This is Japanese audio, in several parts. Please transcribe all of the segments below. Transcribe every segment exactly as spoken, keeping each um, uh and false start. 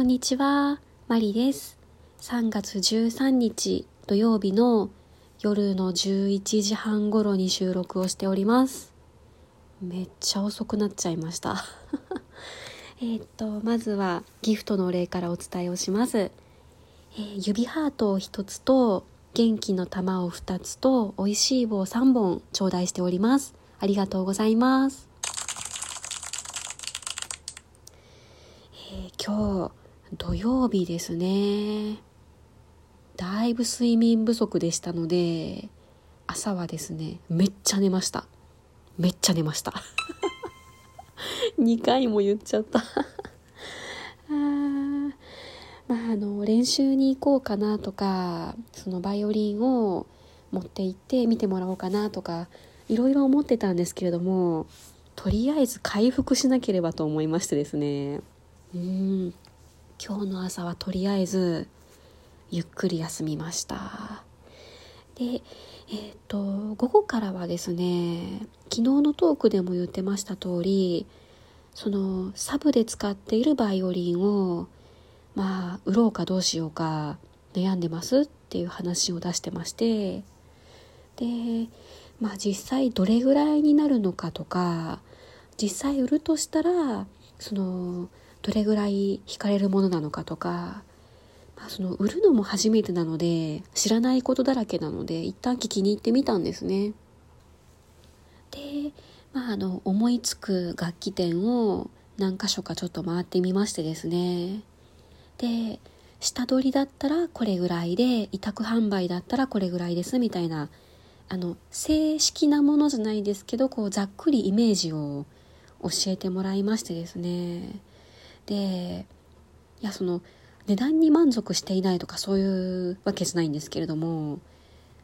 こんにちは、マリです。さんがつじゅうさんにち土曜日の夜のじゅういちじはん頃に収録をしております。めっちゃ遅くなっちゃいました。えっと、まずはギフトのお礼からお伝えをします。えー、指ハートをひとつと、元気の玉をふたつと、おいしい棒さんぼん頂戴しております。ありがとうございます。えー、今日、土曜日ですね。だいぶ睡眠不足でしたので、朝はですね、めっちゃ寝ました。めっちゃ寝ました。にかいも言っちゃった。あー、まあ、あの、練習に行こうかなとか、そのバイオリンを持って行って見てもらおうかなとか、いろいろ思ってたんですけれども、とりあえず回復しなければと思いましてですね。うーん。今日の朝はとりあえずゆっくり休みました。で、えっと、午後からはですね、昨日のトークでも言ってました通り、そのサブで使っているバイオリンを、まあ、売ろうかどうしようか悩んでますっていう話を出してまして、で、まあ実際どれぐらいになるのかとか、実際売るとしたら、その、どれぐらい惹かれるものなのかとか、まあ、その売るのも初めてなので知らないことだらけなので一旦聞きに行ってみたんですね。で、まあ、あの思いつく楽器店を何か所かちょっと回ってみましてですね。で、下取りだったらこれぐらいで、委託販売だったらこれぐらいですみたいな、あの正式なものじゃないですけど、こうざっくりイメージを教えてもらいましてですね。で、いや、その値段に満足していないとかそういうわけじゃないんですけれども、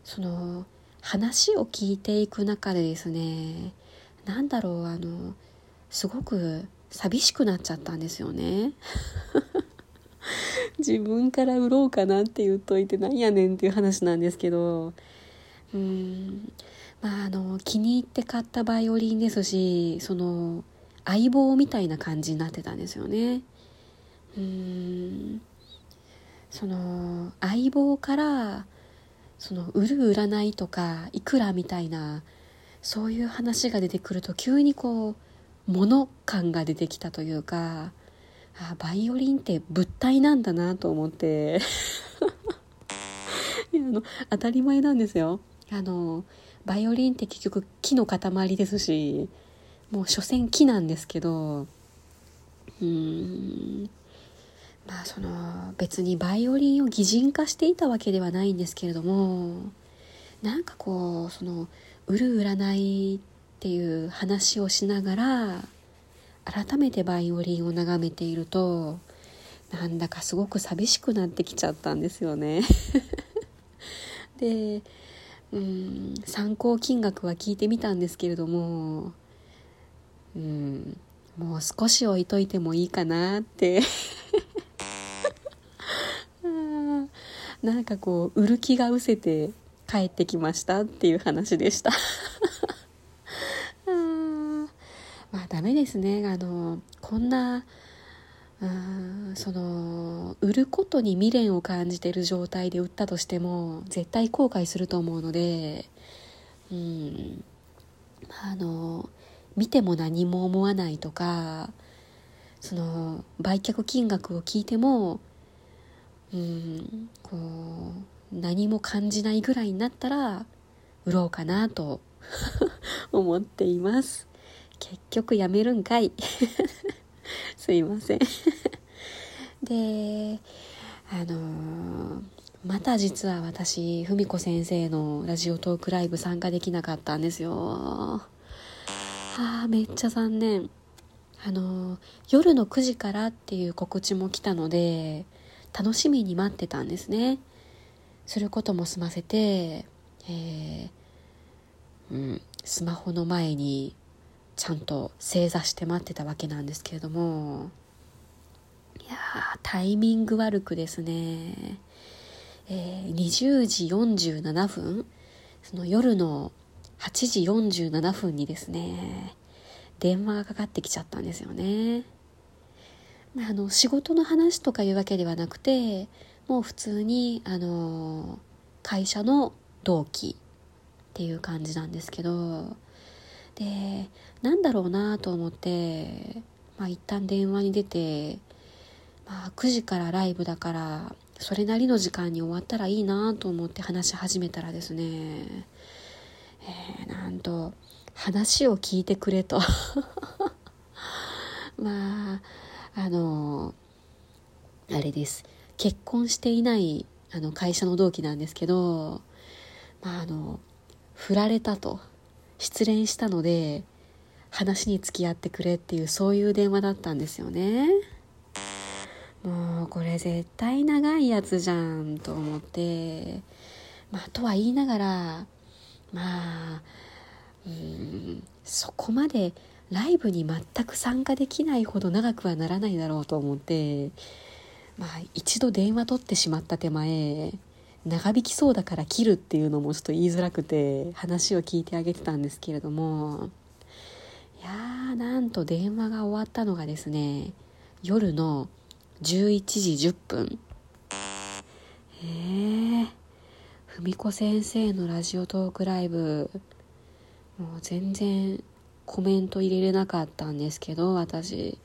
その話を聞いていく中でですね、なんだろう、あのすごく寂しくなっちゃったんですよね。自分から売ろうかなって言っといてなんやねんっていう話なんですけど、うーん、まあ、あの気に入って買ったバイオリンですし、その相棒みたいな感じになってたんですよね。うーん、その相棒からその売る売らないとかいくらみたいな、そういう話が出てくると急にこう物感が出てきたというか、あ、バイオリンって物体なんだなと思っていや、あの当たり前なんですよ。あのバイオリンって結局木の塊ですし、もう所詮木なんですけど、うーん、まあ、その別にバイオリンを擬人化していたわけではないんですけれども、なんかこうその売る売らないっていう話をしながら改めてバイオリンを眺めていると、なんだかすごく寂しくなってきちゃったんですよね。で、うーん、参考金額は聞いてみたんですけれども、うん、もう少し置いといてもいいかなってあ、なんかこう売る気がうせて帰ってきましたっていう話でしたあ、まあダメですね。あのこんな、うん、その売ることに未練を感じている状態で売ったとしても絶対後悔すると思うので、うん、あの見ても何も思わないとか、その売却金額を聞いても、うん、こう何も感じないぐらいになったら売ろうかなと思っています。結局やめるんかい。すいません。で、あのー、また実は私、文子先生のラジオトークライブ参加できなかったんですよ。あ、めっちゃ残念。あの夜のくじからっていう告知も来たので楽しみに待ってたんですね。することも済ませて、えーうん、スマホの前にちゃんと正座して待ってたわけなんですけれども、いやー、タイミング悪くですね、えー、にじゅうじよんじゅうななふん、その夜のはちじよんじゅうななふんにですね電話がかかってきちゃったんですよね。あの仕事の話とかいうわけではなくて、もう普通にあの会社の同期っていう感じなんですけど、でなんだろうなと思って、まあ、一旦電話に出て、まあ、くじからライブだからそれなりの時間に終わったらいいなと思って話し始めたらですね、えー、なんと話を聞いてくれとまああのあれです、結婚していないあの会社の同期なんですけど、まああの振られたと、失恋したので話に付き合ってくれっていう、そういう電話だったんですよね。もうこれ絶対長いやつじゃんと思って、まあ、とは言いながら、まあうーんそこまでライブに全く参加できないほど長くはならないだろうと思って、まあ、一度電話取ってしまった手前、長引きそうだから切るっていうのもちょっと言いづらくて話を聞いてあげてたんですけれども、いやーなんと電話が終わったのがですね、夜のじゅういちじじゅっぷん。えー、文子先生のラジオトークライブ、もう全然コメント入れれなかったんですけど、私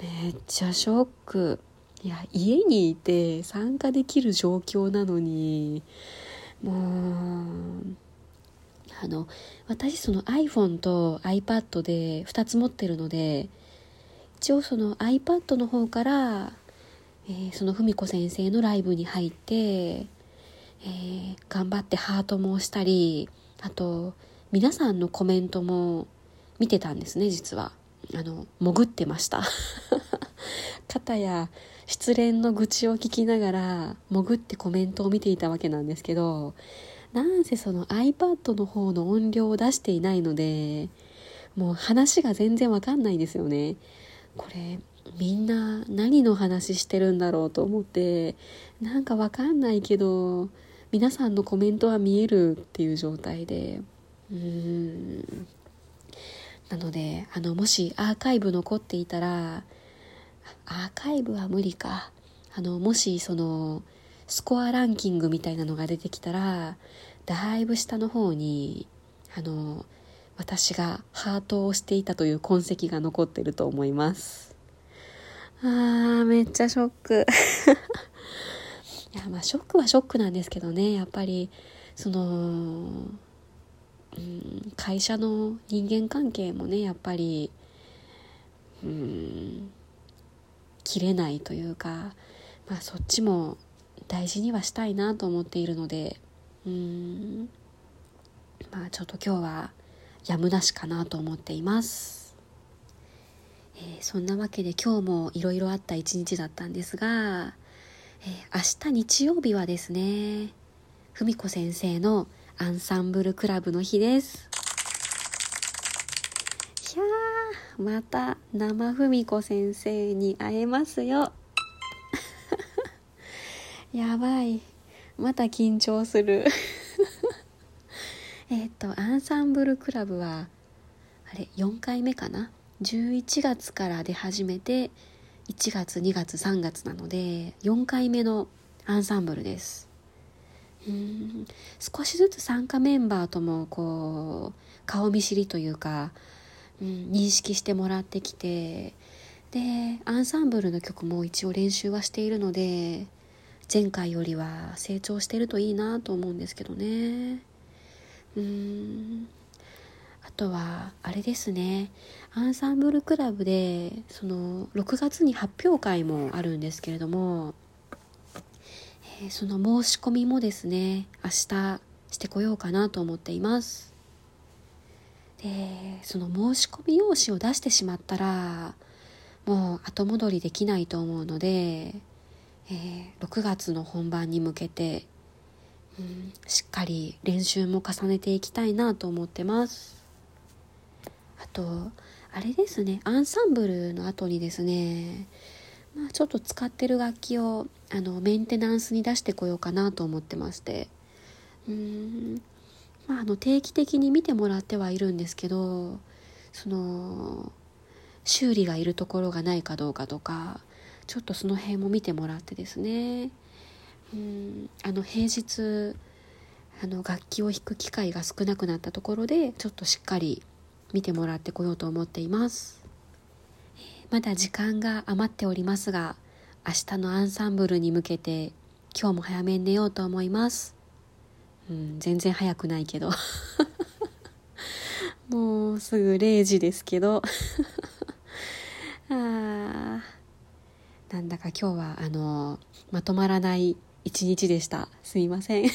めっちゃショック。いや家にいて参加できる状況なのに、もうあの私その iPhone と iPad でふたつ持ってるので、一応その iPad の方から、えー、その文子先生のライブに入って、えー、頑張ってハートも押したり、あと皆さんのコメントも見てたんですね。実はあの潜ってました片や失恋の愚痴を聞きながら潜ってコメントを見ていたわけなんですけど、なんせその iPad の方の音量を出していないので、もう話が全然わかんないですよね。これみんな何の話してるんだろうと思って、なんかわかんないけど皆さんのコメントは見えるっていう状態で、うーんなのであのもしアーカイブ残っていたら、アーカイブは無理か、あのもしそのスコアランキングみたいなのが出てきたら、だいぶ下の方にあの私がハートを押していたという痕跡が残ってると思います。あーめっちゃショックいやまあショックはショックなんですけどね、やっぱりその、うん、会社の人間関係もね、やっぱりうん切れないというか、まあ、そっちも大事にはしたいなと思っているので、うーん、まあ、ちょっと今日はやむなしかなと思っています、えー、そんなわけで今日もいろいろあった一日だったんですが、えー、明日日曜日はですね、文子先生のアンサンブルクラブの日です。いやーまた生文子先生に会えますよやばい、また緊張するえっとアンサンブルクラブはあれよんかいめかな、じゅういちがつから出始めていちがつにがつさんがつなのでよんかいめのアンサンブルです。うーん少しずつ参加メンバーともこう顔見知りというか、うん、認識してもらってきて、でアンサンブルの曲も一応練習はしているので、前回よりは成長してるといいなと思うんですけどね。うーんあとはあれですね、アンサンブルクラブでそのろくがつに発表会もあるんですけれども、えー、その申し込みもですね明日してこようかなと思っています。でその申し込み用紙を出してしまったらもう後戻りできないと思うので、えー、ろくがつの本番に向けて、うん、しっかり練習も重ねていきたいなと思ってます。あとあれですね、アンサンブルの後にですね、まあ、ちょっと使ってる楽器をあのメンテナンスに出してこようかなと思ってまして、うーんまあ、あの定期的に見てもらってはいるんですけど、その修理がいるところがないかどうかとか、ちょっとその辺も見てもらってですね、うん、あの平日あの楽器を弾く機会が少なくなったところで、ちょっとしっかり見てもらってこようと思っています。まだ時間が余っておりますが、明日のアンサンブルに向けて今日も早めに寝ようと思います。うん、全然早くないけどもうすぐれいじですけどあ、なんだか今日はあのまとまらない一日でした。すみませんあ、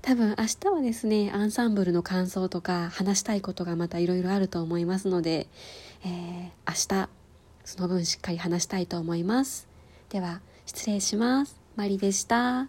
多分明日はですね、アンサンブルの感想とか話したいことがまたいろいろあると思いますので、えー、明日その分しっかり話したいと思います。では失礼します。マリでした。